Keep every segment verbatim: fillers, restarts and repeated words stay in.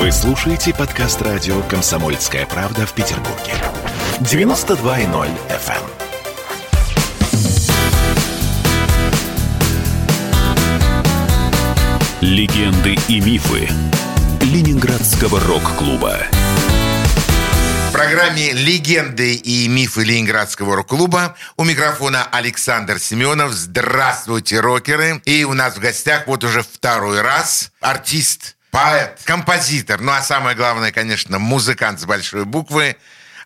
Вы слушаете подкаст-радио «Комсомольская правда» в Петербурге. девяносто два и ноль эф эм. Легенды и мифы Ленинградского рок-клуба. В программе «Легенды и мифы Ленинградского рок-клуба» у микрофона Александр Семенов. Здравствуйте, рокеры! И у нас в гостях вот уже второй раз артист, поэт, композитор, ну а самое главное, конечно, музыкант с большой буквы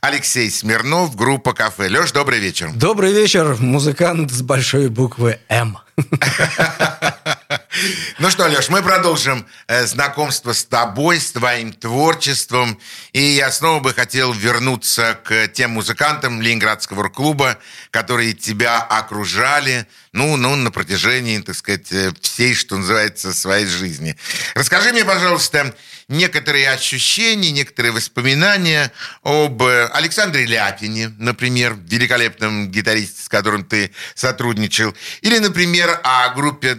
Алексей Смирнов, группа «Кафе». Лёш, добрый вечер. Добрый вечер, музыкант с большой буквы «М». Ну что, Леш, мы продолжим э, знакомство с тобой, с твоим творчеством. И я снова бы хотел вернуться к тем музыкантам Ленинградского рок-клуба, которые тебя окружали, ну, ну, на протяжении, так сказать, всей, что называется, своей жизни. Расскажи мне, пожалуйста, некоторые ощущения, некоторые воспоминания об Александре Ляпине, например, великолепном гитаристе, с которым ты сотрудничал, или, например, о группе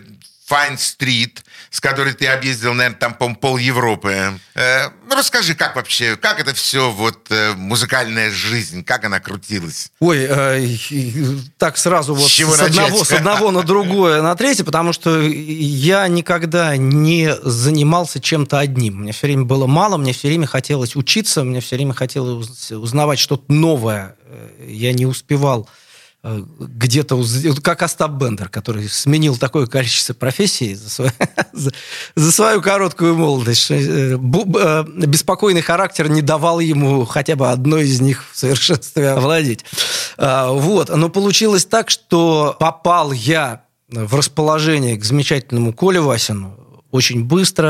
Fine Street, с которой ты объездил, наверное, там, по-моему, пол-Европы. Э, ну, расскажи, как вообще, как это все, вот, музыкальная жизнь, как она крутилась? Ой, э, так сразу вот с, с, одного, с одного на другое, на третье, потому что я никогда не занимался чем-то одним. Мне все время было мало, мне все время хотелось учиться, мне все время хотелось узнавать что-то новое. Я не успевал где-то, как Остап Бендер, который сменил такое количество профессий за свою, за, за свою короткую молодость. Беспокойный характер не давал ему хотя бы одной из них в совершенстве овладеть. Вот. Но получилось так, что попал я в расположение к замечательному Коле Васину очень быстро,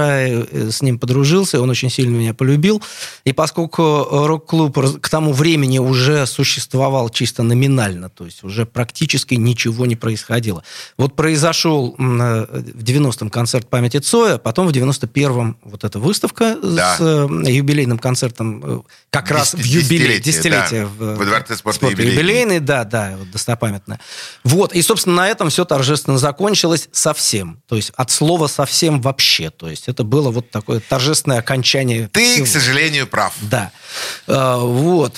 с ним подружился, он очень сильно меня полюбил. И поскольку рок-клуб к тому времени уже существовал чисто номинально, то есть уже практически ничего не происходило. Вот произошел в девяностом концерт памяти Цоя, потом в девяносто первом вот эта выставка, да, с юбилейным концертом, как раз в юбилей, десятилетие, да, в, во Дворце спорта, спорта юбилейный. юбилейный, да, да, вот достопамятное. Вот, и, собственно, на этом все торжественно закончилось совсем, то есть от слова совсем вообще. Вообще, то есть это было вот такое торжественное окончание. Ты, всего. К сожалению, прав. Да. Вот.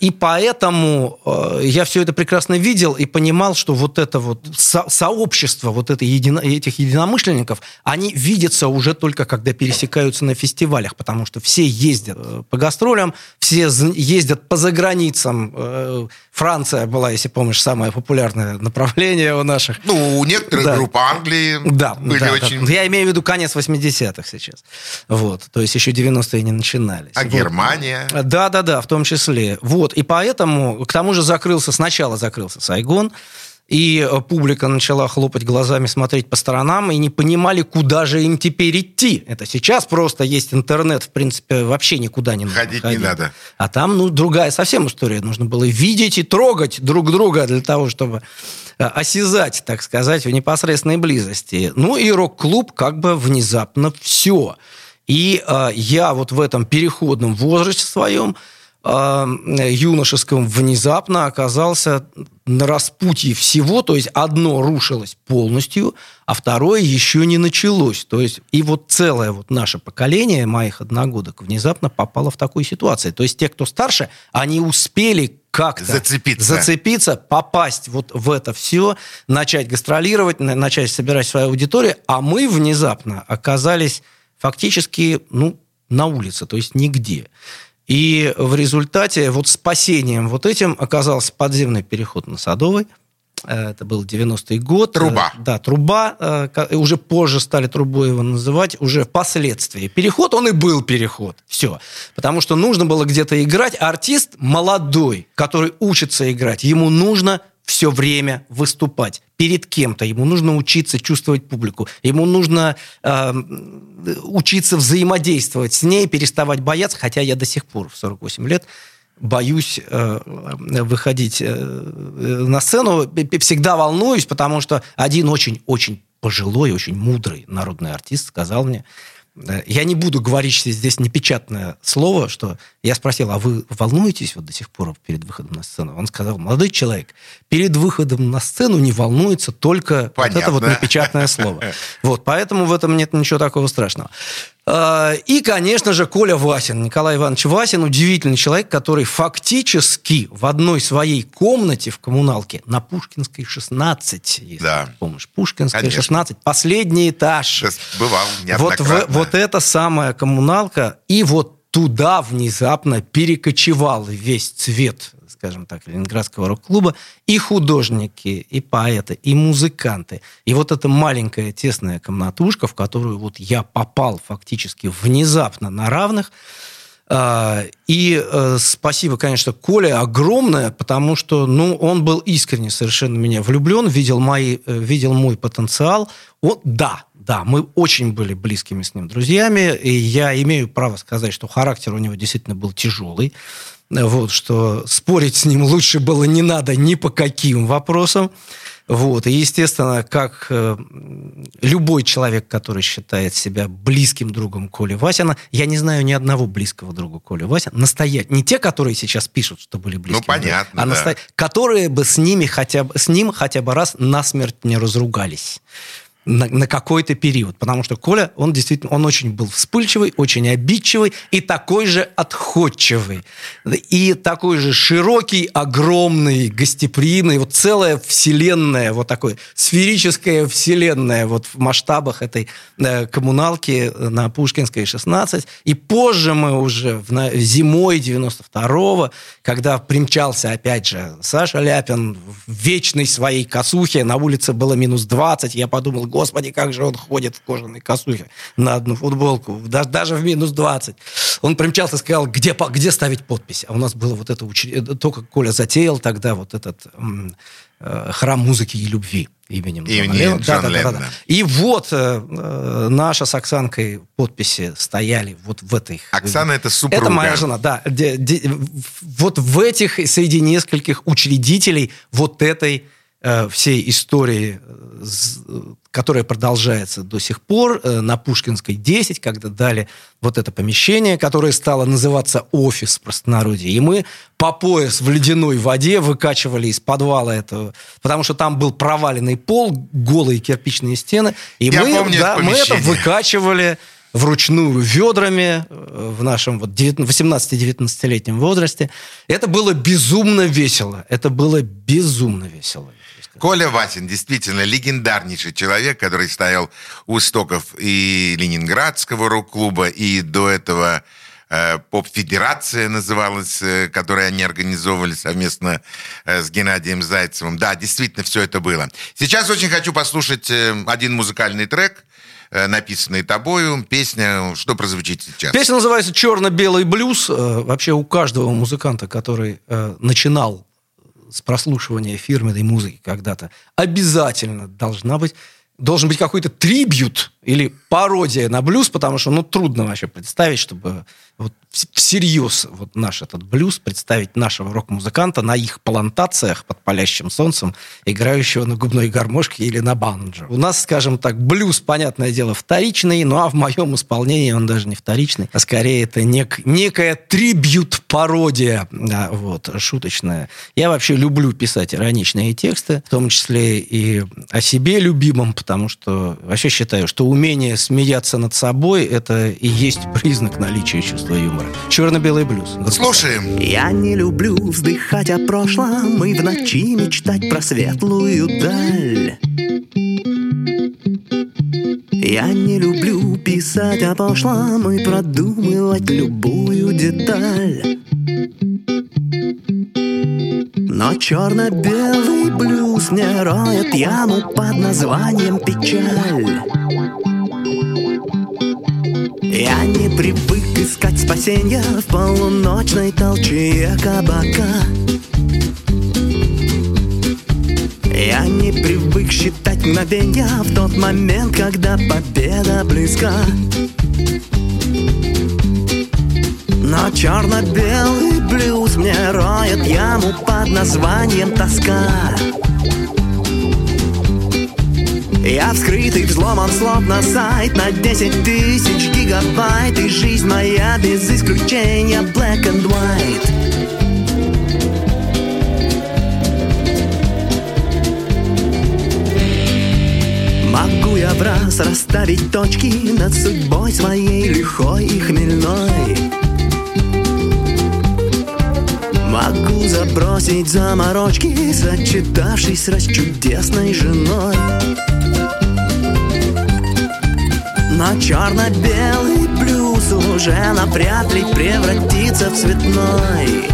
И поэтому я все это прекрасно видел и понимал, что вот это вот со- сообщество вот это едино- этих единомышленников, они видятся уже только когда пересекаются на фестивалях, потому что все ездят по гастролям, все ездят по заграницам. Франция была, если помнишь, самое популярное направление у наших. Ну, у некоторых, да, групп Англии, да, были, да, очень... Да. Я имею в виду конец восьмидесятых сейчас. Вот. То есть еще девяностые не начинались. А вот. Германия? Да-да-да, в том числе. Вот. И поэтому, к тому же, закрылся, сначала закрылся Сайгон, и публика начала хлопать глазами, смотреть по сторонам, и не понимали, куда же им теперь идти. Это сейчас просто есть интернет, в принципе, вообще никуда не надо. Ходить, ходить не надо. А там, ну, другая совсем история. Нужно было видеть и трогать друг друга для того, чтобы осязать, так сказать, в непосредственной близости. Ну, и рок-клуб как бы внезапно все. И э, я вот в этом переходном возрасте своем, юношеском, внезапно оказался на распутье всего, то есть одно рушилось полностью, а второе еще не началось. То есть и вот целое вот наше поколение моих одногодок внезапно попало в такую ситуацию. То есть те, кто старше, они успели как-то зацепиться, зацепиться попасть вот в это все, начать гастролировать, начать собирать свою аудиторию, а мы внезапно оказались фактически, ну, на улице, то есть нигде. И в результате вот спасением вот этим оказался подземный переход на Садовый. Это был девяностый год. Труба. Да, труба. Уже позже стали трубой его называть, уже впоследствии. Переход, он и был переход. Все. Потому что нужно было где-то играть. Артист молодой, который учится играть, ему нужно все время выступать перед кем-то. Ему нужно учиться чувствовать публику. Ему нужно э, учиться взаимодействовать с ней, переставать бояться. Хотя я до сих пор в сорок восемь лет боюсь э, выходить э, на сцену. Всегда волнуюсь, потому что один очень-очень пожилой, очень мудрый народный артист сказал мне, я не буду говорить здесь непечатное слово, что я спросил, а вы волнуетесь вот до сих пор перед выходом на сцену? Он сказал, молодой человек, перед выходом на сцену не волнуется только вот это вот непечатное слово. Вот, поэтому в этом нет ничего такого страшного. И, конечно же, Коля Васин. Николай Иванович Васин – удивительный человек, который фактически в одной своей комнате в коммуналке на Пушкинской шестнадцать, если да. ты помнишь. Пушкинская, конечно. шестнадцать, последний этаж. Бывал неоднократно. Вот, вот эта самая коммуналка. И вот туда внезапно перекочевал весь цвет, скажем так, Ленинградского рок-клуба, и художники, и поэты, и музыканты. И вот эта маленькая тесная комнатушка, в которую вот я попал фактически внезапно на равных. И спасибо, конечно, Коле огромное, потому что ну, он был искренне совершенно в меня влюблен, видел, мои, видел мой потенциал. Вот, да, да, мы очень были близкими с ним друзьями, и я имею право сказать, что характер у него действительно был тяжелый. Вот, что спорить с ним лучше было не надо ни по каким вопросам. Вот. И, естественно, как любой человек, который считает себя близким другом Коли Васина, я не знаю ни одного близкого друга Коли Васина, настоящего, не те, которые сейчас пишут, что были близкими, ну, понятно, друг, а настоя... да. которые бы с, ними хотя бы, с ним хотя бы раз насмерть не разругались. На, на какой-то период. Потому что Коля, он действительно, он очень был вспыльчивый, очень обидчивый и такой же отходчивый. И такой же широкий, огромный, гостеприимный. Вот целая вселенная, вот такой сферическая вселенная вот в масштабах этой э, коммуналки на Пушкинской шестнадцать. И позже мы уже в, на, зимой девяносто второго, когда примчался опять же Саша Ляпин в вечной своей косухе, на улице было минус двадцать, я подумал, господи, как же он ходит в кожаной косухе на одну футболку, даже в минус двадцать. Он примчался и сказал, где, где ставить подпись. А у нас было вот это учреждение, только Коля затеял тогда вот этот м- м- храм музыки и любви именем Джона Леннона. Да, да, да, да. И вот э, наша с Оксанкой подписи стояли вот в этой... Оксана — это супруга. Это моя жена, да. Де, де, вот в этих, среди нескольких учредителей вот этой всей истории, которая продолжается до сих пор, на Пушкинской десять, когда дали вот это помещение, которое стало называться офис в простонародье. И мы по пояс в ледяной воде выкачивали из подвала этого, потому что там был проваленный пол, голые кирпичные стены. И мы, помню, да, это мы это выкачивали вручную ведрами в нашем вот восемнадцати-девятнадцатилетнем возрасте. Это было безумно весело. Это было безумно весело. Коля Васин действительно легендарнейший человек, который стоял у истоков и Ленинградского рок-клуба, и до этого э, поп-федерация называлась, э, которую они организовывали совместно э, с Геннадием Зайцевым. Да, действительно, все это было. Сейчас очень хочу послушать э, один музыкальный трек, написанные тобою. Песня, что прозвучит сейчас? Песня называется «Черно-белый блюз». Вообще у каждого музыканта, который начинал с прослушивания фирменной музыки когда-то, обязательно должна быть, должен быть какой-то трибьют или пародия на блюз, потому что ну, трудно вообще представить, чтобы вот всерьез вот наш этот блюз, представить нашего рок-музыканта на их плантациях под палящим солнцем, играющего на губной гармошке или на банджо. У нас, скажем так, блюз, понятное дело, вторичный, ну а в моем исполнении он даже не вторичный, а скорее это нек- некая трибьют-пародия, вот, шуточная. Я вообще люблю писать ироничные тексты, в том числе и о себе любимом, потому что вообще считаю, что умение смеяться над собой — это и есть признак наличия чувства юмора. «Черно-белый блюз». Вот. Слушаем. Я не люблю вздыхать о прошлом и в ночи мечтать про светлую даль. Я не люблю писать о прошлом и продумывать любую деталь. Но черно-белый блюз не роет яму под названием печаль. Я не привык искать спасенья в полуночной толчее кабака. Я не привык считать мгновенья в тот момент, когда победа близка. Но черно-белый блюз мне роет яму под названием тоска. Я вскрытый взломом словно сайт на десять тысяч гигабайт. И жизнь моя без исключения black and white. Могу я Надо в раз расставить точки над судьбой своей лихой и хмельной. Могу забросить заморочки, сочетавшись с расчудесной женой. Но черно-белый блюз уже навряд ли превратится в цветной.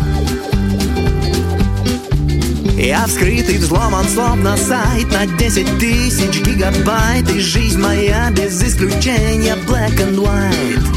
Я вскрыт и взломан, словно сайт на десять тысяч гигабайт. И жизнь моя без исключения black and white.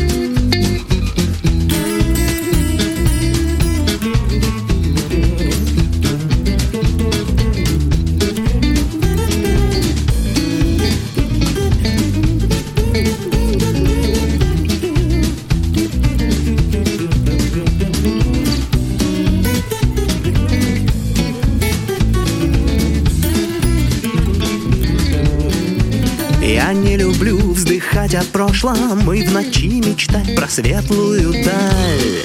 О прошлом и в ночи мечтать про светлую даль.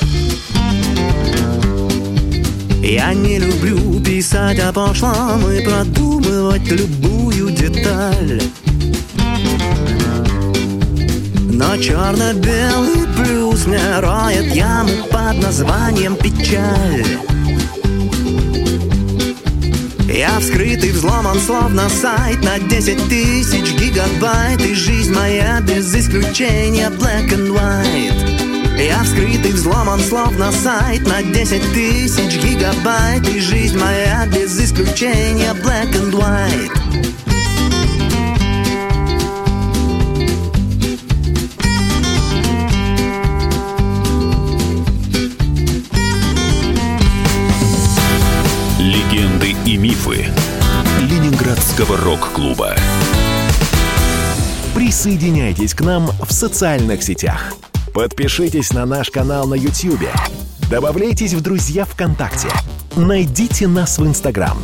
Я не люблю писать о прошлом и продумывать любую деталь. Но черно-белый блюз мне роет яму под названием печаль. Я вскрыт и взломан, словно сайт на десять тысяч гигабайт. И жизнь моя без исключения black and white. Я вскрыт и взломан, словно сайт на десять тысяч гигабайт. И жизнь моя без исключения black and white. И мифы Ленинградского рок-клуба. Присоединяйтесь к нам в социальных сетях. Подпишитесь на наш канал на Ютьюбе. Добавляйтесь в друзья ВКонтакте. Найдите нас в Инстаграм.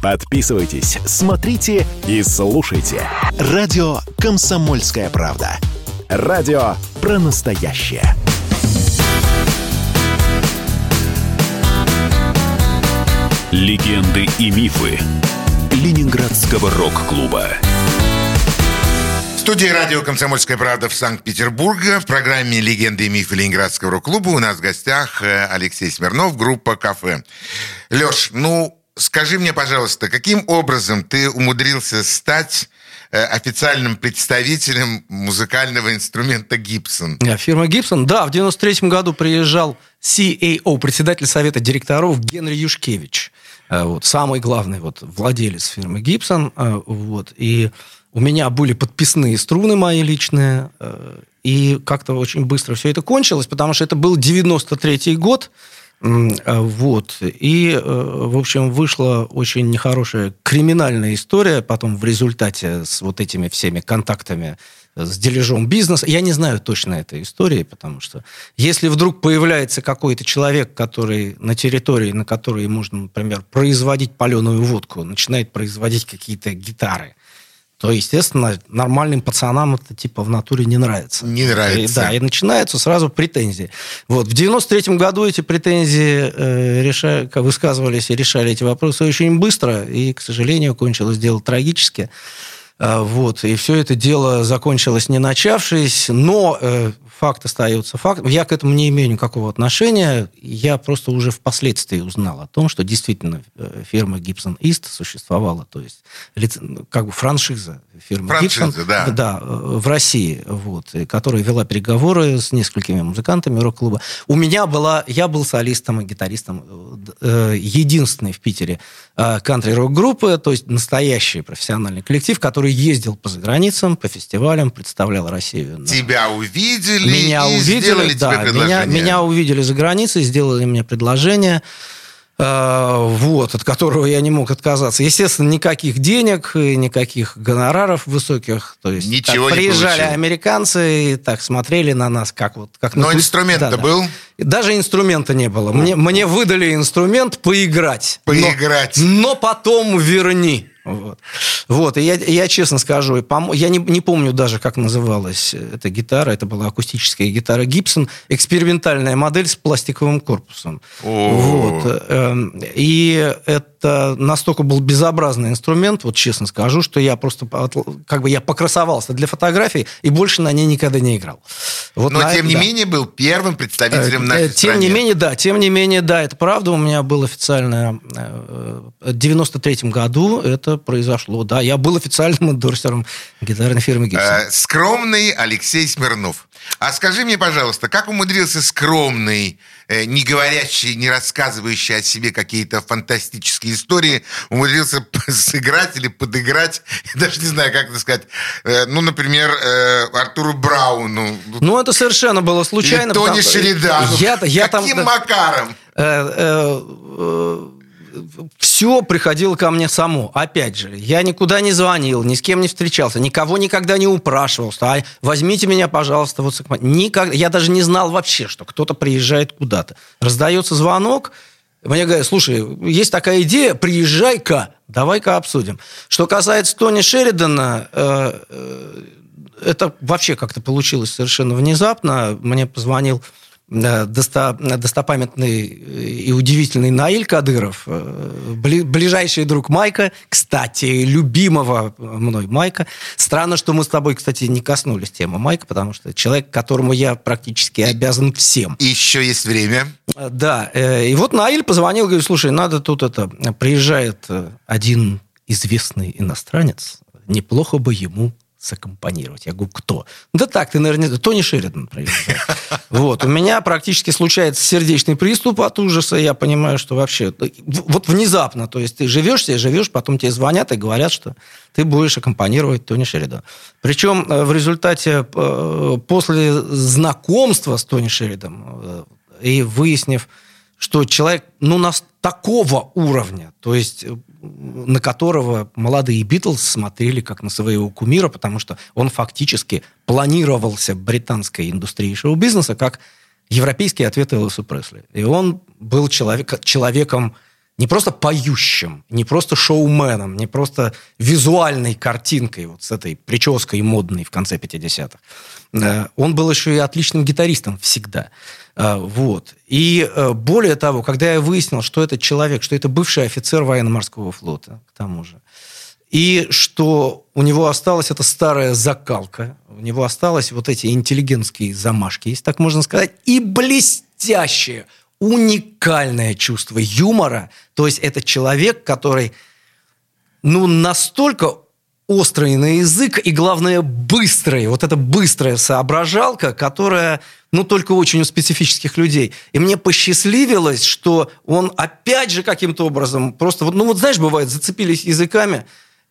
Подписывайтесь, смотрите и слушайте. Радио «Комсомольская правда». Радио про настоящее. Легенды и мифы Ленинградского рок-клуба. В студии радио «Комсомольская правда» в Санкт-Петербурге. В программе «Легенды и мифы Ленинградского рок-клуба» у нас в гостях Алексей Смирнов, группа «Кафе». Лёш, ну скажи мне, пожалуйста, каким образом ты умудрился стать официальным представителем музыкального инструмента Гибсон? Фирма Гибсон, да, в девяносто третьем году приезжал си и о, председатель совета директоров Генри Юшкевич, вот, самый главный вот, владелец фирмы Гибсон, вот, и у меня были подписные струны мои личные, и как-то очень быстро все это кончилось, потому что это был девяносто третий год, вот. И, в общем, вышла очень нехорошая криминальная история потом в результате с вот этими всеми контактами с дележом бизнеса. Я не знаю точно этой истории, потому что если вдруг появляется какой-то человек, который на территории, на которой можно, например, производить паленую водку, начинает производить какие-то гитары, то, естественно, нормальным пацанам это типа в натуре не нравится. Не нравится. И, да, и начинаются сразу претензии. Вот. В девяносто третьем году эти претензии э, реша... высказывались и решали эти вопросы очень быстро, и, к сожалению, кончилось дело трагически. Э, вот. И все это дело закончилось не начавшись, но э, факт остается фактом. Я к этому не имею никакого отношения. Я просто уже впоследствии узнал о том, что действительно фирма Gibson East существовала, то есть как бы франшиза фирмы франшиза, Gibson, да. Да, в России, вот, которая вела переговоры с несколькими музыкантами рок-клуба. У меня была, я был солистом и гитаристом единственной в Питере кантри-рок-группы, то есть настоящий профессиональный коллектив, который ездил по заграницам, по фестивалям, представлял Россию. На... Тебя увидели? Меня увидели, да, меня, меня увидели за границей, сделали мне предложение, э, вот, от которого я не мог отказаться. Естественно, никаких денег, никаких гонораров высоких. То есть, ничего так, не приезжали получил. Американцы и так смотрели на нас, как вот... Как но на... инструмент-то да, был? Да. Даже инструмента не было. Мне, мне выдали инструмент поиграть. Поиграть. Но, но потом верни. Вот. Вот, и я, я честно скажу, я не, не помню даже, как называлась эта гитара, это была акустическая гитара Гибсон, экспериментальная модель с пластиковым корпусом. Вот. И это это настолько был безобразный инструмент, вот честно скажу, что я просто как бы я покрасовался для фотографии и больше на ней никогда не играл. Вот. Но, тем это, не да. менее, был первым представителем э, нашей тем страны. Тем не менее, да, тем не менее, да, это правда. У меня был официально в девяносто третьем году это произошло, да. Я был официальным эндорсером гитарной фирмы Гибсон. Э, скромный Алексей Смирнов. А скажи мне, пожалуйста, как умудрился скромный, не говорящий, не рассказывающий о себе какие-то фантастические истории, умудрился сыграть или подыграть, даже не знаю, как это сказать, ну, например, Артуру Брауну. Ну, это совершенно было случайно. И Тони Шеридану. Я, я Каким там... макаром? Э, э, э, все приходило ко мне само. Опять же, я никуда не звонил, ни с кем не встречался, никого никогда не упрашивал. А возьмите меня, пожалуйста. Вот, никогда. Я даже не знал вообще, что кто-то приезжает куда-то. Раздается звонок. Мне говорят, слушай, есть такая идея, приезжай-ка, давай-ка обсудим. Что касается Тони Шеридана, э, э, это вообще как-то получилось совершенно внезапно. Мне позвонил достопамятный и удивительный Наиль Кадыров, ближайший друг Майка, кстати, любимого мной Майка. Странно, что мы с тобой, кстати, не коснулись темы Майка, потому что человек, которому я практически обязан всем. И еще есть время. Да, и вот Наиль позвонил, говорит, слушай, надо тут это... Приезжает один известный иностранец, неплохо бы ему... саккомпанировать. Я говорю, кто? Да так, ты, наверное, Тони Шеридан проиграл. Вот. У меня практически случается сердечный приступ от ужаса. Я понимаю, что вообще... Вот внезапно. То есть ты живешь себе, живешь, потом тебе звонят и говорят, что ты будешь аккомпанировать Тони Шеридана. Причем в результате, после знакомства с Тони Шериданом и выяснив, что человек, ну, нас такого уровня, то есть на которого молодые Битлз смотрели как на своего кумира, потому что он фактически планировался британской индустрией шоу-бизнеса как европейский ответ Элвису Пресли. И он был человек, человеком не просто поющим, не просто шоуменом, не просто визуальной картинкой вот с этой прической модной в конце пятидесятых. Да. Он был еще и отличным гитаристом всегда. Вот. И более того, когда я выяснил, что этот человек, что это бывший офицер военно-морского флота, к тому же, и что у него осталась эта старая закалка, у него остались вот эти интеллигентские замашки, если так можно сказать, и блестящее, уникальное чувство юмора. То есть это человек, который, ну, настолько... острый на язык и, главное, быстрый. Вот эта быстрая соображалка, которая, ну, только очень у специфических людей. И мне посчастливилось, что он опять же каким-то образом просто, ну, вот знаешь, бывает, зацепились языками,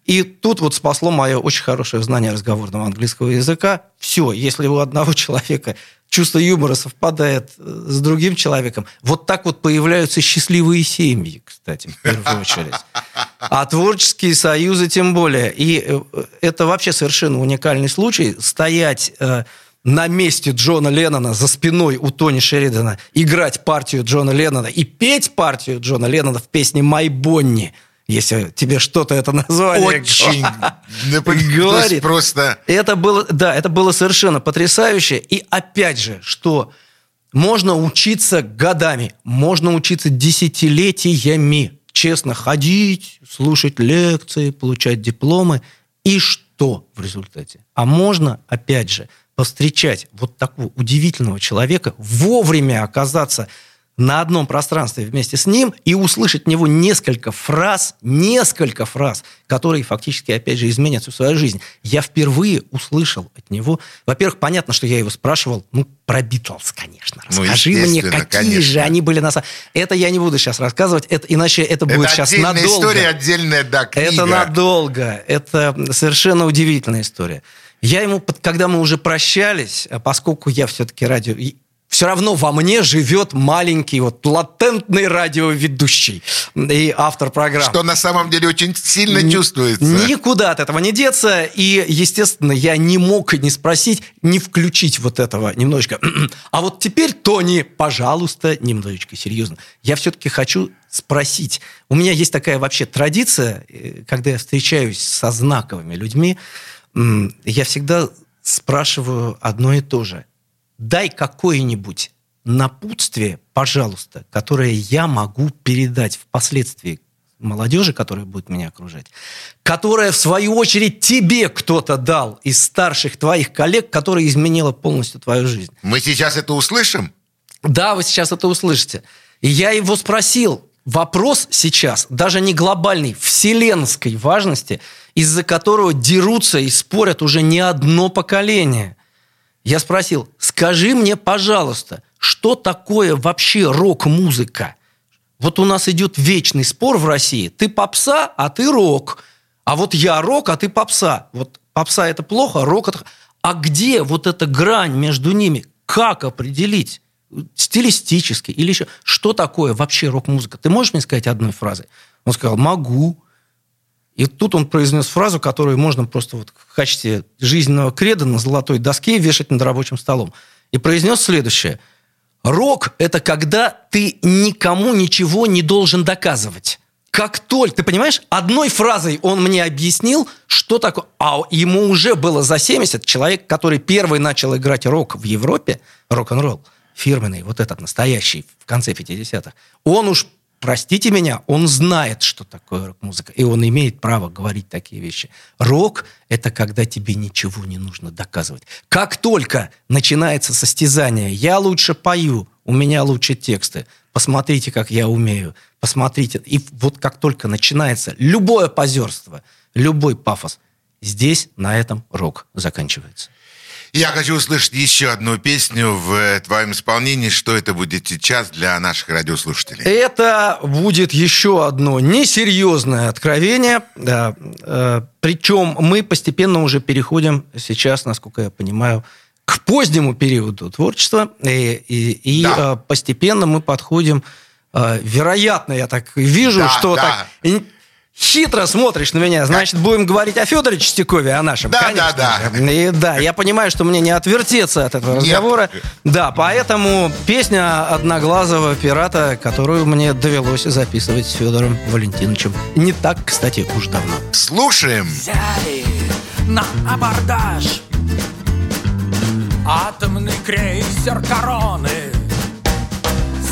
и тут вот спасло мое очень хорошее знание разговорного английского языка. Все, если у одного человека чувство юмора совпадает с другим человеком, вот так вот появляются счастливые семьи, кстати, в первую очередь. А творческие союзы тем более. И это вообще совершенно уникальный случай. Стоять на месте Джона Леннона за спиной у Тони Шеридана, играть партию Джона Леннона и петь партию Джона Леннона в песне «Май Бонни», если тебе что-то это название очень говорит. Просто... Это было, да, это было совершенно потрясающе. И опять же, что можно учиться годами, можно учиться десятилетиями. Честно, ходить, слушать лекции, получать дипломы. И что в результате? А можно, опять же, повстречать вот такого удивительного человека, вовремя оказаться на одном пространстве вместе с ним и услышать от него несколько фраз, несколько фраз, которые фактически, опять же, изменят всю свою жизнь. Я впервые услышал от него... Во-первых, понятно, что я его спрашивал, ну, про Битлз, конечно. Расскажи ну, мне, какие конечно. же они были на самом... Это я не буду сейчас рассказывать, это, иначе это будет это сейчас надолго. Это отдельная история, отдельная, да, книга. Это надолго. Это совершенно удивительная история. Я ему, когда мы уже прощались, поскольку я все-таки радио... Все равно во мне живет маленький вот латентный радиоведущий и автор программы. Что на самом деле очень сильно Н- чувствуется. Никуда от этого не деться. И, естественно, я не мог не спросить, не включить вот этого немножечко. А вот теперь, Тони, пожалуйста, немножечко серьезно. Я все-таки хочу спросить. У меня есть такая вообще традиция, когда я встречаюсь со знаковыми людьми, я всегда спрашиваю одно и то же. Дай какое-нибудь напутствие, пожалуйста, которое я могу передать впоследствии молодежи, которая будет меня окружать, которая, в свою очередь, тебе кто-то дал из старших твоих коллег, которая изменила полностью твою жизнь. Мы сейчас это услышим? Да, вы сейчас это услышите. И я его спросил. Вопрос сейчас даже не глобальной, вселенской важности, из-за которого дерутся и спорят уже не одно поколение. Я спросил, скажи мне, пожалуйста, что такое вообще рок-музыка? Вот у нас идет вечный спор в России. Ты попса, а ты рок. А вот я рок, а ты попса. Вот попса – это плохо, рок – это... А где вот эта грань между ними? Как определить? Стилистически или еще. Что такое вообще рок-музыка? Ты можешь мне сказать одной фразой? Он сказал, могу. И тут он произнес фразу, которую можно просто вот в качестве жизненного кредо на золотой доске вешать над рабочим столом. И произнес следующее. Рок – это когда ты никому ничего не должен доказывать. Как только, ты понимаешь, одной фразой он мне объяснил, что такое... А ему уже было за семьдесят, человек, который первый начал играть рок в Европе, рок-н-ролл, фирменный, вот этот настоящий, в конце пятидесятых, он уж, простите меня, он знает, что такое рок-музыка, и он имеет право говорить такие вещи. Рок – это когда тебе ничего не нужно доказывать. Как только начинается состязание, я лучше пою, у меня лучше тексты, посмотрите, как я умею, посмотрите. И вот как только начинается любое позерство, любой пафос, здесь на этом рок заканчивается. Я хочу услышать еще одну песню в твоем исполнении. Что это будет сейчас для наших радиослушателей? Это будет еще одно несерьезное откровение. Да. Причем мы постепенно уже переходим сейчас, насколько я понимаю, к позднему периоду творчества. И, и, да. и постепенно мы подходим... Вероятно, я так вижу, да, что да. так... Хитро смотришь на меня, значит, будем говорить о Федоре Чистякове, о нашем, да, конечно. Да, да. И, да, я понимаю, что мне не отвертеться от этого разговора. Нет. Да, поэтому песня «Одноглазого пирата», которую мне довелось записывать с Федором Валентиновичем. Не так, кстати, уж давно. Слушаем. Взяли на абордаж атомный крейсер «Короны».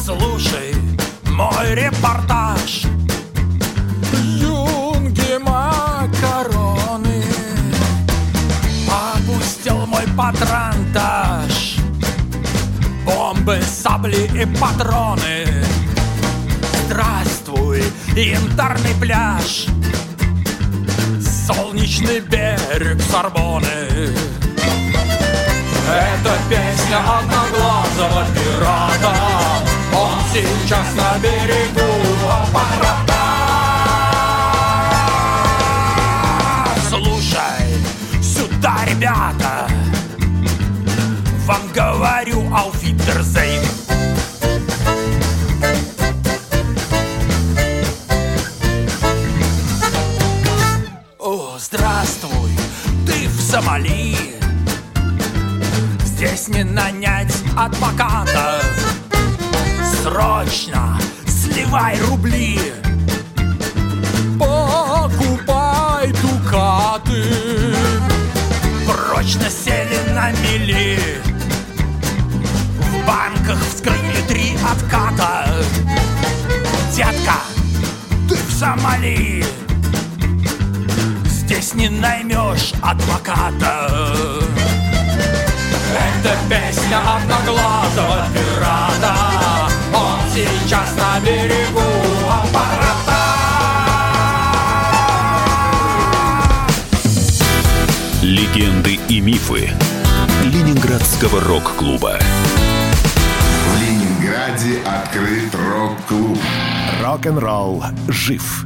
Слушай мой репортаж. Юнги макароны опустил мой патронтаж. Бомбы, сабли и патроны. Здравствуй, янтарный пляж. Солнечный берег Сорбонны. Это песня одноглазого пирата. Он сейчас на берегу аппарата. Да, ребята, вам говорю auf Wiedersehen. О, здравствуй, ты в Сомали. Здесь не нанять адвоката. Срочно сливай рубли. Покупай дукаты. Прочно сели на мели. В банках вскрыли три отката. Детка, ты в Сомали. Здесь не наймешь адвоката. Это песня одноглазого пирата. Он сейчас на берегу аппарата. Легенды и мифы Ленинградского рок-клуба. В Ленинграде открыт рок-клуб. Рок-н-ролл жив.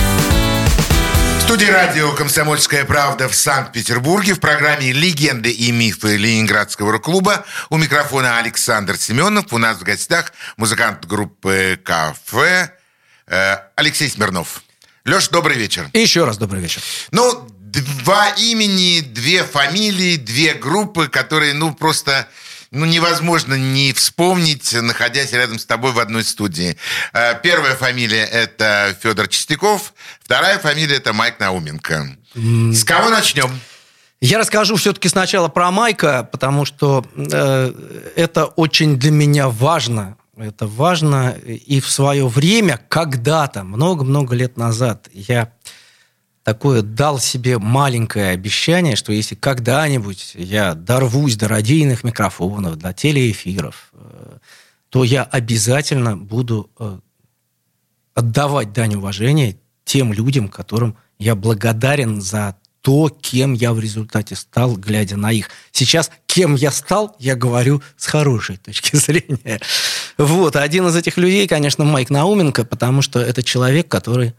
В студии радио «Комсомольская правда» в Санкт-Петербурге в программе «Легенды и мифы Ленинградского рок-клуба». У микрофона Александр Семенов. У нас в гостях музыкант группы «Кафе» Алексей Смирнов. Леш, добрый вечер. И еще раз добрый вечер. Ну, два имени, две фамилии, две группы, которые, ну, просто... Ну, невозможно не вспомнить, находясь рядом с тобой в одной студии. Первая фамилия – это Федор Чистяков, вторая фамилия – это Майк Науменко. С кого начнем? Я расскажу все-таки сначала про Майка, потому что э, это очень для меня важно. Это важно и в свое время, когда-то, много-много лет назад, я такое дал себе маленькое обещание, что если когда-нибудь я дорвусь до радийных микрофонов, до телеэфиров, то я обязательно буду отдавать дань уважения тем людям, которым я благодарен за то, кем я в результате стал, глядя на их. Сейчас кем я стал, я говорю с хорошей точки зрения. Вот. Один из этих людей, конечно, Майк Науменко, потому что это человек, который...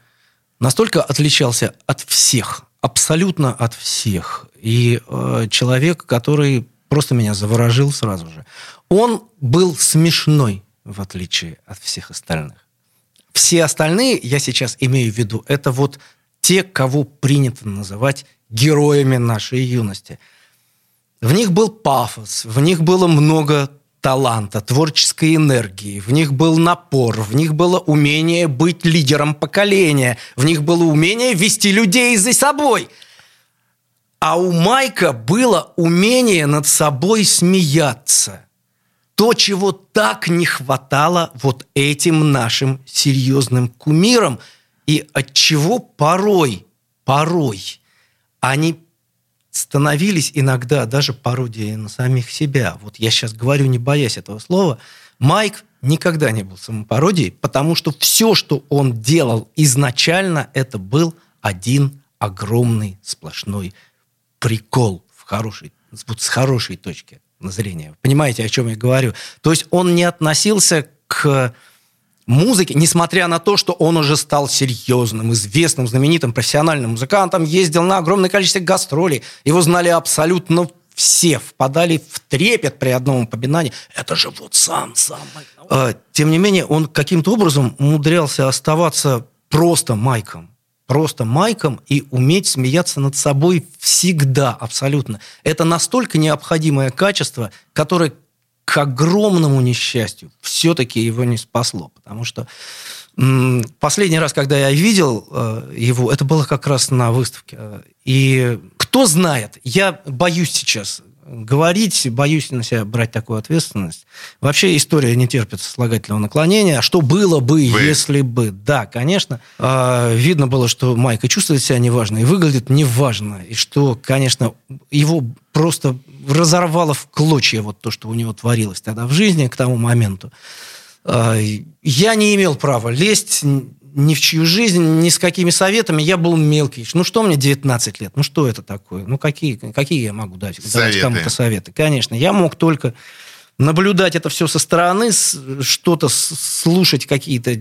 настолько отличался от всех, абсолютно от всех. И э, человек, который просто меня заворожил сразу же. Он был смешной, в отличие от всех остальных. Все остальные, я сейчас имею в виду, это вот те, кого принято называть героями нашей юности. В них был пафос, в них было много таланта, творческой энергии, в них был напор, в них было умение быть лидером поколения, в них было умение вести людей за собой. А у Майка было умение над собой смеяться. То, чего так не хватало вот этим нашим серьезным кумирам, и от чего порой, порой они становились иногда даже пародией на самих себя. Вот я сейчас говорю, не боясь этого слова. Майк никогда не был самопародией, потому что все, что он делал изначально, это был один огромный сплошной прикол в хорошей, с хорошей точки зрения. Понимаете, о чем я говорю? То есть он не относился к музыки, несмотря на то, что он уже стал серьезным, известным, знаменитым, профессиональным музыкантом, ездил на огромное количество гастролей, его знали абсолютно все, впадали в трепет при одном упоминании. Это же вот сам, сам. Тем не менее, он каким-то образом умудрялся оставаться просто Майком. Просто Майком и уметь смеяться над собой всегда, абсолютно. Это настолько необходимое качество, которое... к огромному несчастью, все-таки его не спасло. Потому что м- последний раз, когда я видел э, его, это было как раз на выставке. И кто знает, я боюсь сейчас говорить, боюсь на себя брать такую ответственность. Вообще история не терпит сослагательного наклонения. А что было бы, Вы? если бы? Да, конечно. Э, видно было, что Майк и чувствует себя неважно, и выглядит неважно. И что, конечно, его просто... разорвало в клочья вот то, что у него творилось тогда в жизни к тому моменту. Я не имел права лезть ни в чью жизнь, ни с какими советами. Я был мелкий. Ну, что мне девятнадцать лет? Ну, что это такое? Ну, какие, какие я могу дать, дать кому-то советы? Конечно, я мог только наблюдать это все со стороны, что-то слушать, какие-то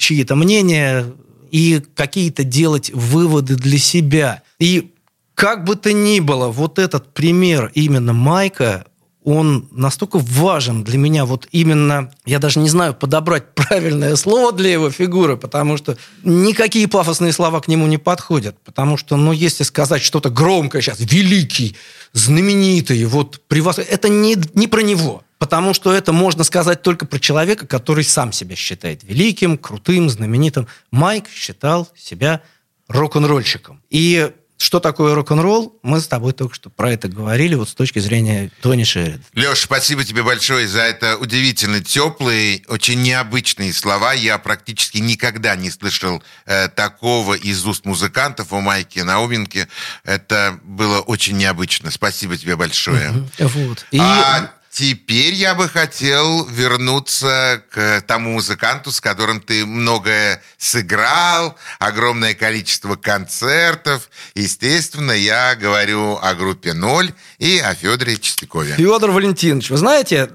чьи-то мнения и какие-то делать выводы для себя. И как бы то ни было, вот этот пример именно Майка, он настолько важен для меня. Вот именно, я даже не знаю, подобрать правильное слово для его фигуры, потому что никакие пафосные слова к нему не подходят. Потому что, ну, если сказать что-то громкое сейчас, великий, знаменитый, вот превос... это не, не про него. Потому что это можно сказать только про человека, который сам себя считает великим, крутым, знаменитым. Майк считал себя рок-н-ролльщиком. И... что такое рок-н-ролл? Мы с тобой только что про это говорили, вот с точки зрения Тони Шеридан. Леш, спасибо тебе большое за это удивительно теплые, очень необычные слова. Я практически никогда не слышал э, такого из уст музыкантов у Майки Науменко. Это было очень необычно. Спасибо тебе большое. Угу. Вот. И... А Теперь я бы хотел вернуться к тому музыканту, с которым ты многое сыграл, огромное количество концертов. Естественно, я говорю о группе «Ноль» и о Федоре Чистякове. Федор Валентинович, вы знаете,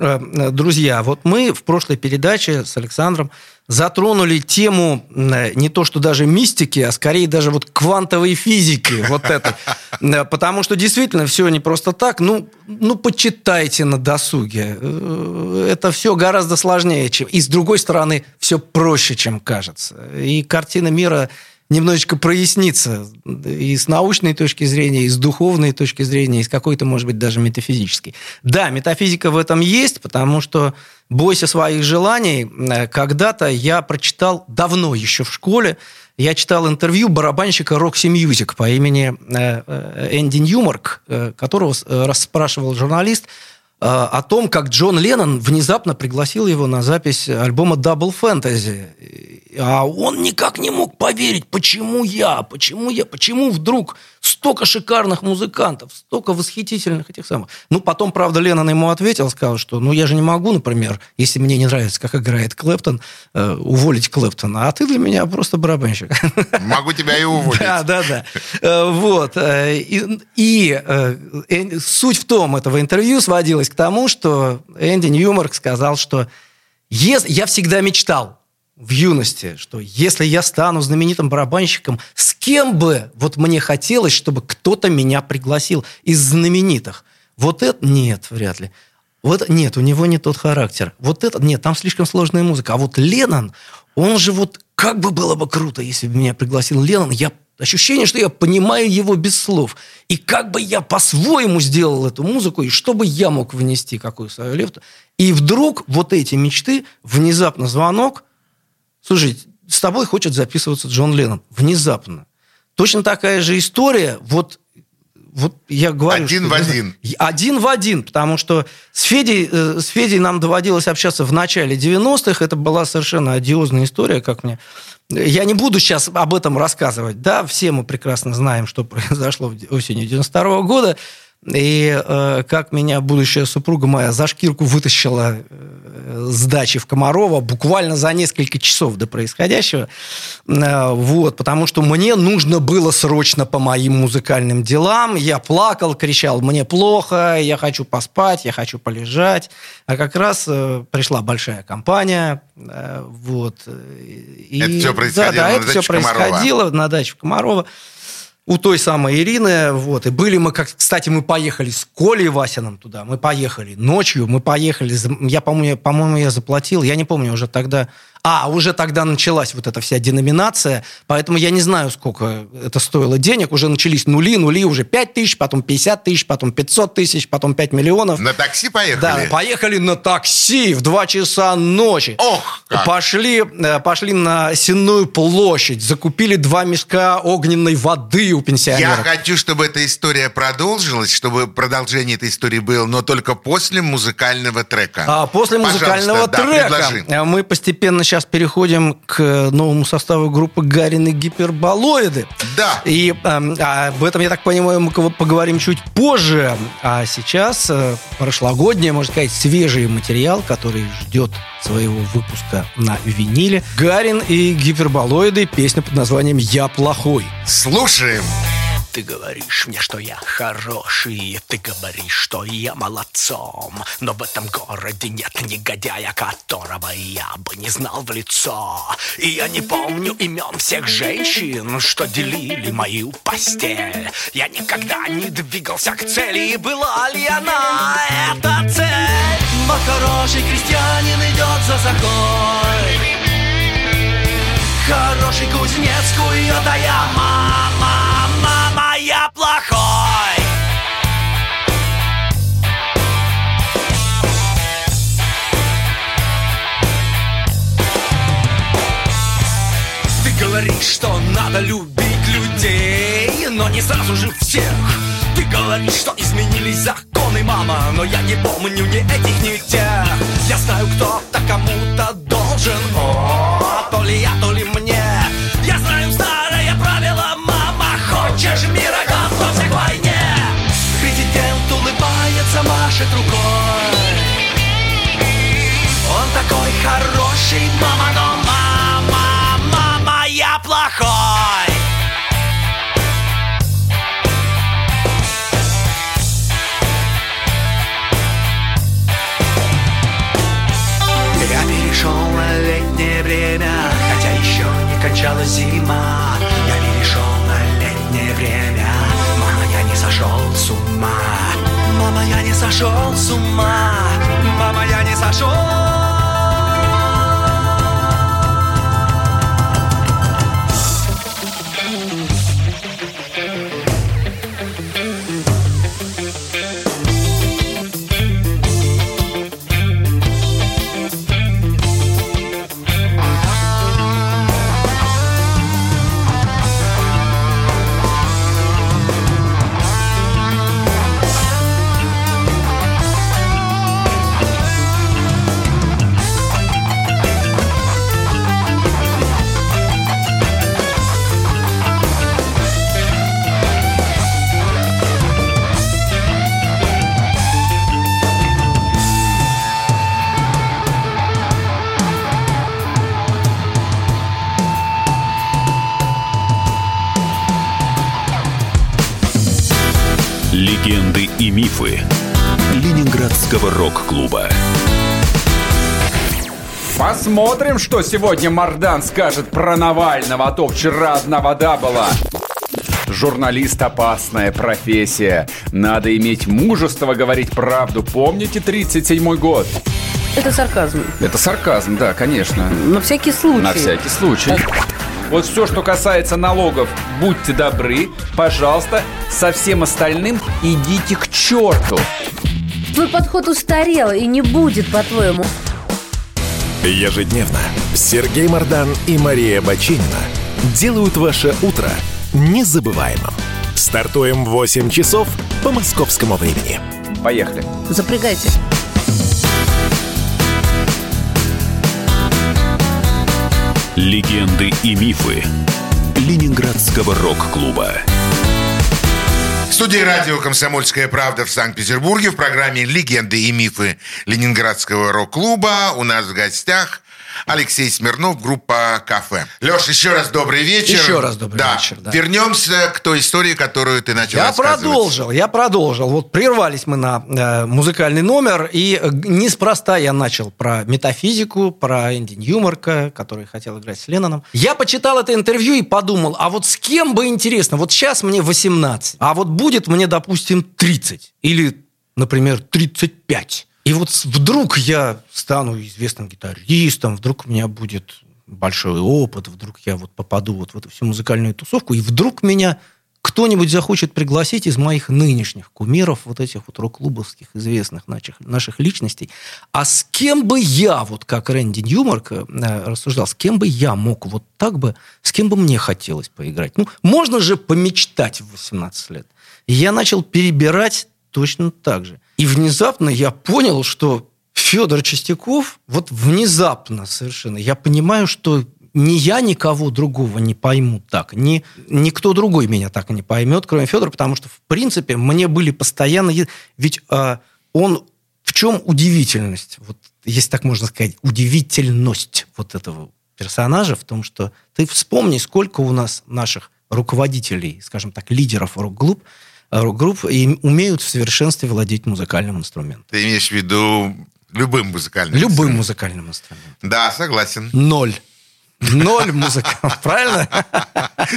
друзья, вот мы в прошлой передаче с Александром затронули тему не то что даже мистики, а скорее даже вот квантовой физики. Вот это. Потому что действительно все не просто так. Ну, ну, почитайте на досуге. Это все гораздо сложнее, чем... И с другой стороны, все проще, чем кажется. И картина мира немножечко прояснится и с научной точки зрения, и с духовной точки зрения, и с какой-то, может быть, даже метафизической. Да, метафизика в этом есть, потому что «Бойся своих желаний» когда-то я прочитал давно еще в школе, я читал интервью барабанщика Roxy Music по имени Энди Ньюмарк, которого расспрашивал журналист о том, как Джон Леннон внезапно пригласил его на запись альбома «Double Fantasy». А он никак не мог поверить, почему я, почему я, почему вдруг столько шикарных музыкантов, столько восхитительных этих самых. Ну, потом, правда, Леннон ему ответил, сказал, что ну, я же не могу, например, если мне не нравится, как играет Клэптон, э, уволить Клэптона, а ты для меня просто барабанщик. Могу тебя и уволить. Да, да, да. Вот. И, и э, суть в том, этого интервью сводилась к тому, что Энди Ньюмарк сказал, что я всегда мечтал в юности, что если я стану знаменитым барабанщиком, с кем бы вот мне хотелось, чтобы кто-то меня пригласил из знаменитых. Вот это нет, вряд ли. Вот нет, у него не тот характер. Вот это нет, там слишком сложная музыка. А вот Леннон, он же вот как бы было бы круто, если бы меня пригласил Леннон, я ощущение, что я понимаю его без слов. И как бы я по-своему сделал эту музыку, и что бы я мог внести, какую свою лепту. И вдруг вот эти мечты, внезапно звонок, слушай, с тобой хочет записываться Джон Леннон. Внезапно. Точно такая же история. Вот, вот я говорю... Один что, в один. Один в один. Потому что с Федей, с Федей нам доводилось общаться в начале девяностых. Это была совершенно одиозная история, как мне... Я не буду сейчас об этом рассказывать. Да, все мы прекрасно знаем, что произошло осенью девяносто второго года. И э, как меня будущая супруга моя за шкирку вытащила э, с дачи в Комарово буквально за несколько часов до происходящего. Э, вот, потому что мне нужно было срочно по моим музыкальным делам. Я плакал, кричал, мне плохо, я хочу поспать, я хочу полежать. А как раз э, пришла большая компания. Э, вот, и, это все происходило, да, да, на, это даче все происходило на даче в Комарово. У той самой Ирины, вот, и были мы, как, кстати, мы поехали с Колей Васином туда, мы поехали ночью, мы поехали, я, по-моему, по-моему, я заплатил, я не помню, уже тогда, а, уже тогда началась вот эта вся деноминация, поэтому я не знаю, сколько это стоило денег, уже начались нули, нули, уже пять тысяч, потом пятьдесят тысяч, потом пятьсот тысяч, потом пять миллионов. На такси поехали? Да, поехали на такси в два часа ночи. Ох, как! Пошли, пошли на Сенную площадь, закупили два мешка огненной воды у пенсионеров. Я хочу, чтобы эта история продолжилась, чтобы продолжение этой истории было, но только после музыкального трека. А после музыкального трека, да, предложи. Мы постепенно сейчас переходим к новому составу группы «Гарин и гиперболоиды». Да. И э, об этом, я так понимаю, мы поговорим чуть позже. А сейчас э, прошлогодний, можно сказать, свежий материал, который ждет своего выпуска на виниле. «Гарин и гиперболоиды», песня под названием «Я плохой». Слушаем. Ты говоришь мне, что я хороший, ты говоришь, что я молодцом, но в этом городе нет негодяя, которого я бы не знал в лицо. И я не помню имен всех женщин, что делили мою постель. Я никогда не двигался к цели, и была ли она эта цель? Но хороший крестьянин идет за сахой, хороший кузнец кует, а я мама. Я плохой. Ты говоришь, что надо любить людей, но не сразу же всех. Ты говоришь, что изменились законы, мама, но я не помню ни этих, ни тех. Я знаю, кто-то кому-то должен, о, то ли я, то ли мне. Я знаю старое правило, мама, хочешь мира, готовься к войне. Президент улыбается, машет рукой. плохой. Я перешел на летнее время, хотя еще не кончалась зима. Я перешел на летнее время, мама, я не сошел с ума. Мама, я не сошел с ума. Мама, я не сошел. Легенды и мифы Ленинградского рок-клуба. Посмотрим, что сегодня Мардан скажет про Навального, а то вчера одна вода была. Журналист – опасная профессия. Надо иметь мужество говорить правду. Помните тридцать седьмой год? Это сарказм. Это сарказм, да, конечно. На всякий случай. На всякий случай. Вот все, что касается налогов, будьте добры, пожалуйста, со всем остальным идите к черту. Твой подход устарел и не будет, по-твоему. Ежедневно Сергей Мардан и Мария Бачинина делают ваше утро незабываемым. Стартуем в восемь часов по московскому времени. Поехали. Запрягайте. Легенды и мифы Ленинградского рок-клуба. В студии радио «Комсомольская правда» в Санкт-Петербурге в программе «Легенды и мифы Ленинградского рок-клуба» у нас в гостях Алексей Смирнов, группа «Кафе». Лёш, еще раз добрый вечер. Еще раз добрый да. вечер. Да. Вернемся к той истории, которую ты начал я рассказывать. Я продолжил, я продолжил. Вот прервались мы на э, музыкальный номер, и неспроста я начал про метафизику, про Энди Ньюмарка, который хотел играть с Ленноном. Я почитал это интервью и подумал, а вот с кем бы интересно, вот сейчас мне восемнадцать, а вот будет мне, допустим, тридцать или, например, тридцать пять. И вот вдруг я стану известным гитаристом, вдруг у меня будет большой опыт, вдруг я вот попаду вот в эту всю музыкальную тусовку, и вдруг меня кто-нибудь захочет пригласить из моих нынешних кумиров, вот этих вот рок-клубовских известных наших, наших личностей. А с кем бы я, вот как Рэнди Ньюмарк рассуждал, с кем бы я мог вот так бы, с кем бы мне хотелось поиграть? Ну, можно же помечтать в восемнадцать лет. И я начал перебирать точно так же. И внезапно я понял, что Федор Чистяков, вот внезапно совершенно, я понимаю, что ни я никого другого не пойму так, ни, никто другой меня так и не поймет, кроме Федора, потому что, в принципе, мне были постоянно... Ведь э, он... В чем удивительность? Вот, если так можно сказать, удивительность вот этого персонажа в том, что ты вспомни, сколько у нас наших руководителей, скажем так, лидеров рок-клуб, рок-групп и умеют в совершенстве владеть музыкальным инструментом. Ты имеешь в виду любым музыкальным любым инструментом? Любым музыкальным инструментом. Да, согласен. Ноль. Ноль музыкантов, правильно?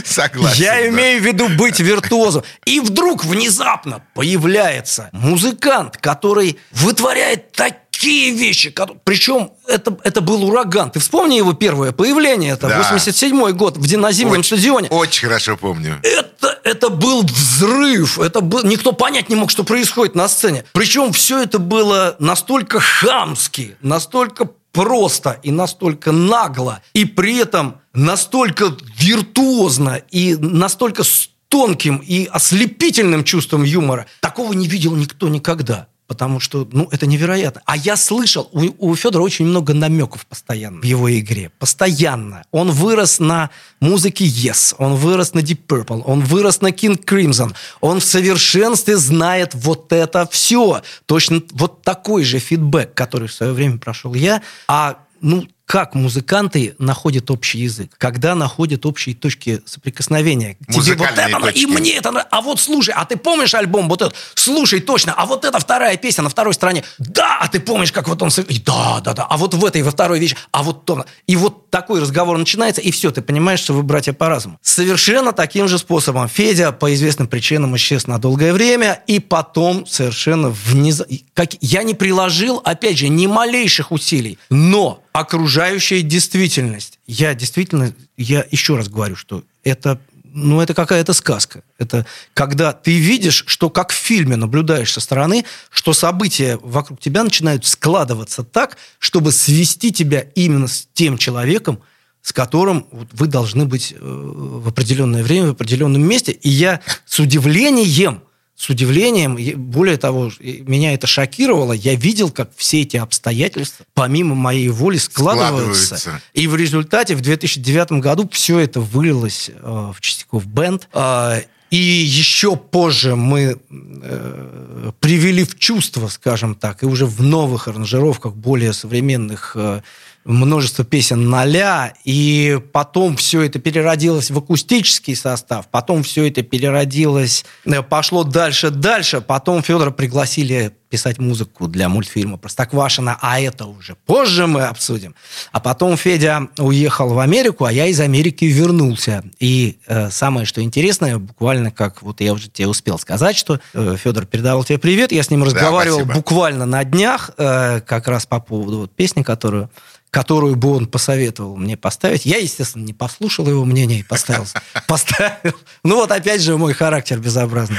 Согласен. Я да. имею в виду быть виртуозом. И вдруг внезапно появляется музыкант, который вытворяет такие вещи. Которые... Причем это, это был ураган. Ты вспомни его первое появление. Это да. восемьдесят седьмой год в Диноземном стадионе. Очень хорошо помню. Это, это был взрыв. Это был... Никто понять не мог, что происходит на сцене. Причем все это было настолько хамски, настолько просто и настолько нагло, и при этом настолько виртуозно, и настолько с тонким и ослепительным чувством юмора. Такого не видел никто никогда, потому что, ну, это невероятно. А я слышал, у, у Федора очень много намеков постоянно в его игре. Постоянно. Он вырос на музыке Yes, он вырос на Deep Purple, он вырос на King Crimson. Он в совершенстве знает вот это все. Точно вот такой же фидбэк, который в свое время прошел я. А, ну, как музыканты находят общий язык, когда находят общие точки соприкосновения. Тебе вот это точки. И мне это нравится. А вот слушай, а ты помнишь альбом вот этот? Слушай, точно. А вот эта вторая песня на второй стороне. Да, а ты помнишь, как вот он... И да, да, да. А вот в этой, во второй вещи. А вот то. И вот такой разговор начинается, и все, ты понимаешь, что вы братья по разуму. Совершенно таким же способом. Федя по известным причинам исчез на долгое время, и потом совершенно внезапно... Я не приложил, опять же, ни малейших усилий, но... окружающая действительность. Я действительно, я еще раз говорю, что это, ну, это какая-то сказка. Это когда ты видишь, что как в фильме наблюдаешь со стороны, что события вокруг тебя начинают складываться так, чтобы свести тебя именно с тем человеком, с которым вы должны быть в определенное время, в определенном месте. И я с удивлением С удивлением, более того, меня это шокировало. Я видел, как все эти обстоятельства, помимо моей воли, складываются. складываются. И в результате в две тысячи девятом году все это вылилось э, в Чистяков бэнд. Э, и еще позже мы э, привели в чувство, скажем так, и уже в новых аранжировках, более современных, э, множество песен на ля, и потом все это переродилось в акустический состав, потом все это переродилось, пошло дальше-дальше, потом Федора пригласили писать музыку для мультфильма «Простоквашино», а это уже позже мы обсудим. А потом Федя уехал в Америку, а я из Америки вернулся. И э, самое, что интересное, буквально как вот я уже тебе успел сказать, что э, Федор передавал тебе привет, я с ним разговаривал да, буквально на днях, э, как раз по поводу вот песни, которую... которую бы он посоветовал мне поставить. Я, естественно, не послушал его мнения и поставил. Поставил. Ну вот опять же мой характер безобразный.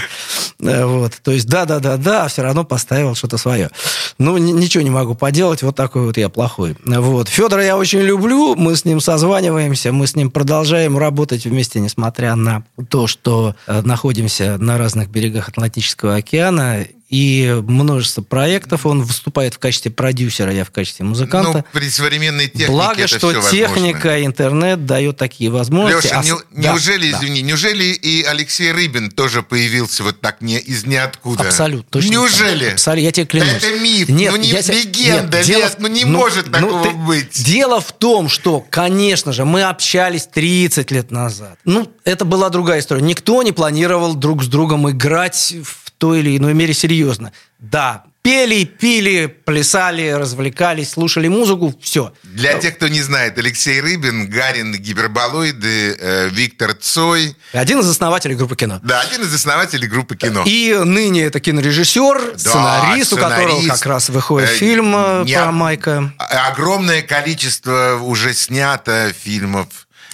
Вот. То есть да-да-да-да, все равно поставил что-то свое. Ну, ничего не могу поделать, вот такой вот я плохой. Вот. Федора я очень люблю, мы с ним созваниваемся, мы с ним продолжаем работать вместе, несмотря на то, что находимся на разных берегах Атлантического океана. И множество проектов. Он выступает в качестве продюсера, я в качестве музыканта. Ну, при современной технике Благо, это что все техника, возможно. Интернет дает такие возможности. Леша, а... не, да, неужели, да. извини, неужели и Алексей Рыбин тоже появился вот так не, из ниоткуда? Абсолютно. Точно неужели? Абсолютно, я тебе клянусь. Это миф, нет, ну не я... легенда, нет, дело... нет, ну не ну, может ну, такого ты... быть. Дело в том, что, конечно же, мы общались тридцать лет назад. Ну, это была другая история. Никто не планировал друг с другом играть в той или иной мере серьезно. Серьезно. Да, пели, пили, плясали, развлекались, слушали музыку, все. Для тех, кто не знает, Алексей Рыбин, Гарин и гиперболоиды, э, Виктор Цой. Один из основателей группы «Кино». Да, один из основателей группы «Кино». И ныне это кинорежиссер, да, сценарист, сценарист, у которого как раз выходит э, фильм не, про Майка. Огромное количество уже снято фильмов.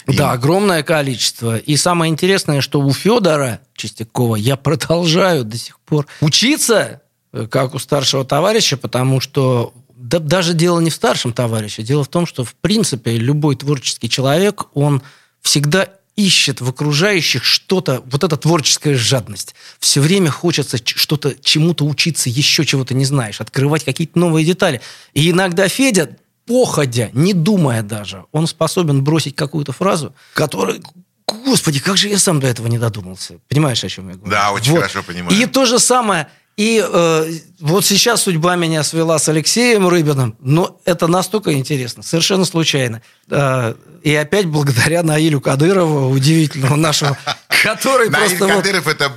Им. Да, огромное количество. И самое интересное, что у Федора Чистякова я продолжаю до сих пор учиться, как у старшего товарища, потому что да, даже дело не в старшем товарище. Дело в том, что, в принципе, любой творческий человек, он всегда ищет в окружающих что-то, вот эта творческая жадность. Все время хочется что-то, чему-то учиться, еще чего-то не знаешь, открывать какие-то новые детали. И иногда Федя... походя, не думая даже, он способен бросить какую-то фразу, которая... Господи, как же я сам до этого не додумался. Понимаешь, о чем я говорю? Да, очень вот. Хорошо понимаю. И то же самое... И э, вот сейчас судьба меня свела с Алексеем Рыбиным, но это настолько интересно, совершенно случайно. Э, и опять благодаря Наилю Кадырову, удивительному нашему, который просто... Наиль Кадыров – это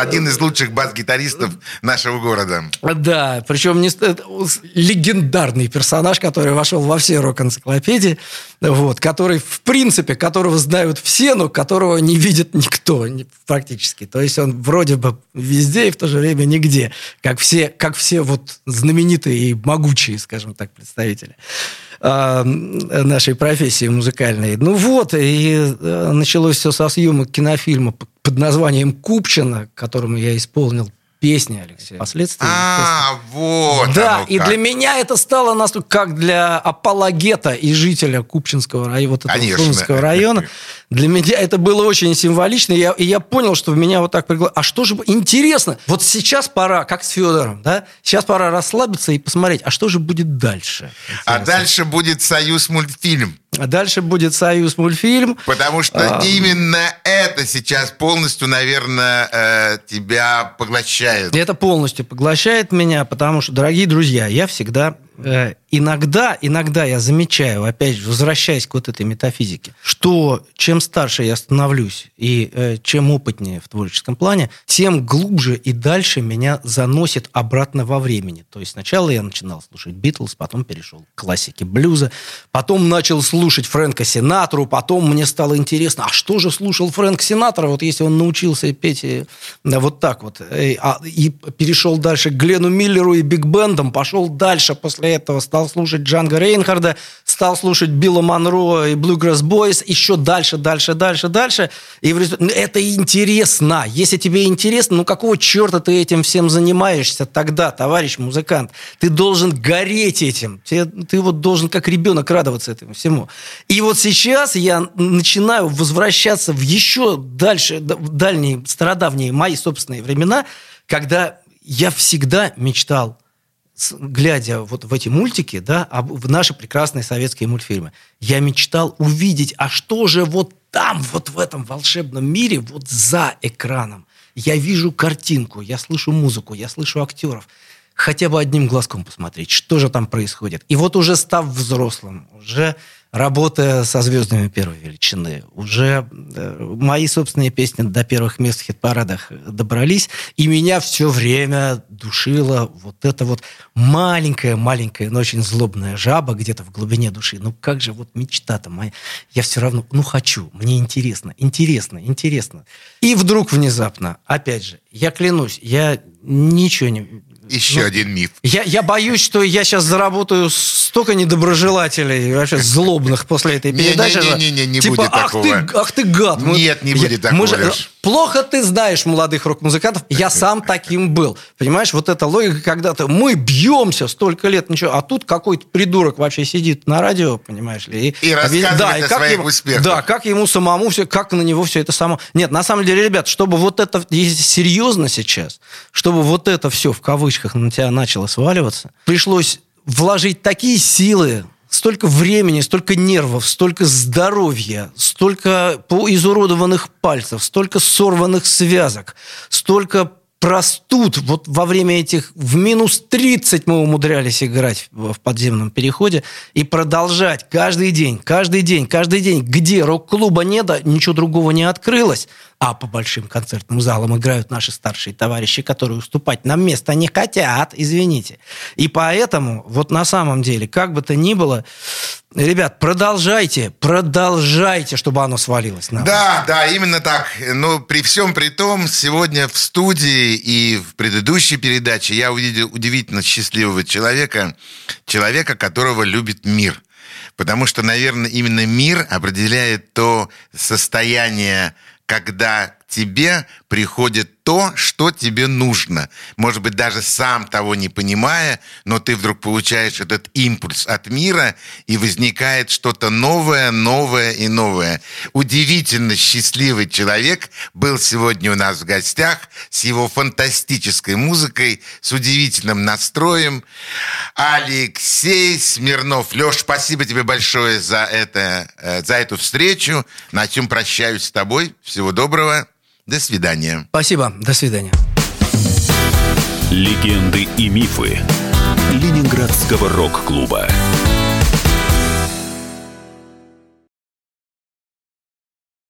один из лучших бас-гитаристов нашего города. Да, причем легендарный персонаж, который вошел во все рок-энциклопедии, который, в принципе, которого знают все, но которого не видит никто практически. То есть он вроде бы везде и в то же время нигде. Как все, как все вот знаменитые и могучие, скажем так, представители э, нашей профессии музыкальной. Ну вот, и началось все со съемок кинофильма под названием «Купчино», которому я исполнил песни Алексея. Впоследствии. А, песни. Вот. Да, и как. Для меня это стало настолько, как для апологета и жителя Купчинского района, вот этого Купчинского района. Для меня это было очень символично, и я, и я понял, что меня вот так пригласили. А что же... Интересно, вот сейчас пора, как с Федором, да? Сейчас пора расслабиться и посмотреть, а что же будет дальше? Интересно. А дальше будет «Союзмультфильм». А дальше будет «Союзмультфильм». Потому что а... именно это сейчас полностью, наверное, тебя поглощает. Это полностью поглощает меня, потому что, дорогие друзья, я всегда Э, иногда, иногда я замечаю, опять же, возвращаясь к вот этой метафизике, что чем старше я становлюсь и э, чем опытнее в творческом плане, тем глубже и дальше меня заносит обратно во времени. То есть сначала я начинал слушать Битлз, потом перешел к классике блюза, потом начал слушать Фрэнка Синатру, потом мне стало интересно, а что же слушал Фрэнк Синатра, вот если он научился петь и, да, вот так вот, и, а, и перешел дальше к Гленну Миллеру и биг-бендам, пошел дальше после этого, стал слушать Джанго Рейнхарда, стал слушать Билла Монро и Bluegrass Boys, еще дальше, дальше, дальше, дальше. И в результате... Это интересно. Если тебе интересно, ну какого черта ты этим всем занимаешься тогда, товарищ музыкант? Ты должен гореть этим. Ты, ты вот должен как ребенок радоваться этому всему. И вот сейчас я начинаю возвращаться в еще дальше, в дальние, стародавние мои собственные времена, когда я всегда мечтал, глядя вот в эти мультики, да, в наши прекрасные советские мультфильмы, я мечтал увидеть, а что же вот там, вот в этом волшебном мире, вот за экраном. Я вижу картинку, я слышу музыку, я слышу актеров. Хотя бы одним глазком посмотреть, что же там происходит. И вот уже став взрослым, уже работая со звездами первой величины, уже мои собственные песни до первых мест в хит-парадах добрались, и меня все время душила вот эта вот маленькая-маленькая, но очень злобная жаба где-то в глубине души. Ну как же вот мечта-то моя? Я все равно, ну хочу, мне интересно, интересно, интересно. И вдруг внезапно, опять же, я клянусь, я ничего не... Еще ну, один миф. Я, я боюсь, что я сейчас заработаю столько недоброжелателей, вообще злобных после этой передачи. Не-не-не, не будет такого. Ах ты гад. Нет, не будет такого. Плохо ты знаешь молодых рок-музыкантов. Я сам таким был. Понимаешь, вот эта логика, когда-то мы бьемся столько лет, ничего, а тут какой-то придурок вообще сидит на радио, понимаешь ли. И, и рассказывает да, о и своих ему, успехах. Да, как ему самому все, как на него все это само. Нет, на самом деле, ребят, чтобы вот это, если серьезно сейчас, чтобы вот это все в кавычках на тебя начало сваливаться, пришлось вложить такие силы, столько времени, столько нервов, столько здоровья, столько изуродованных пальцев, столько сорванных связок, столько простуд. Вот во время этих в минус тридцать мы умудрялись играть в подземном переходе и продолжать каждый день, каждый день, каждый день, где рок-клуба нет, ничего другого не открылось. А по большим концертным залам играют наши старшие товарищи, которые уступать нам место не хотят, извините. И поэтому, вот на самом деле, как бы то ни было, ребят, продолжайте, продолжайте, чтобы оно свалилось на вас. Да, да, именно так. Но при всем при том, сегодня в студии и в предыдущей передаче я увидел удивительно счастливого человека, человека, которого любит мир. Потому что, наверное, именно мир определяет то состояние, когда к тебе приходит то, что тебе нужно. Может быть, даже сам того не понимая, но ты вдруг получаешь этот импульс от мира, и возникает что-то новое, новое и новое. Удивительно счастливый человек был сегодня у нас в гостях с его фантастической музыкой, с удивительным настроем. Алексей Смирнов. Леш, спасибо тебе большое за, это, за эту встречу. На чем прощаюсь с тобой. Всего доброго. До свидания. Спасибо. До свидания. Легенды и мифы Ленинградского рок-клуба.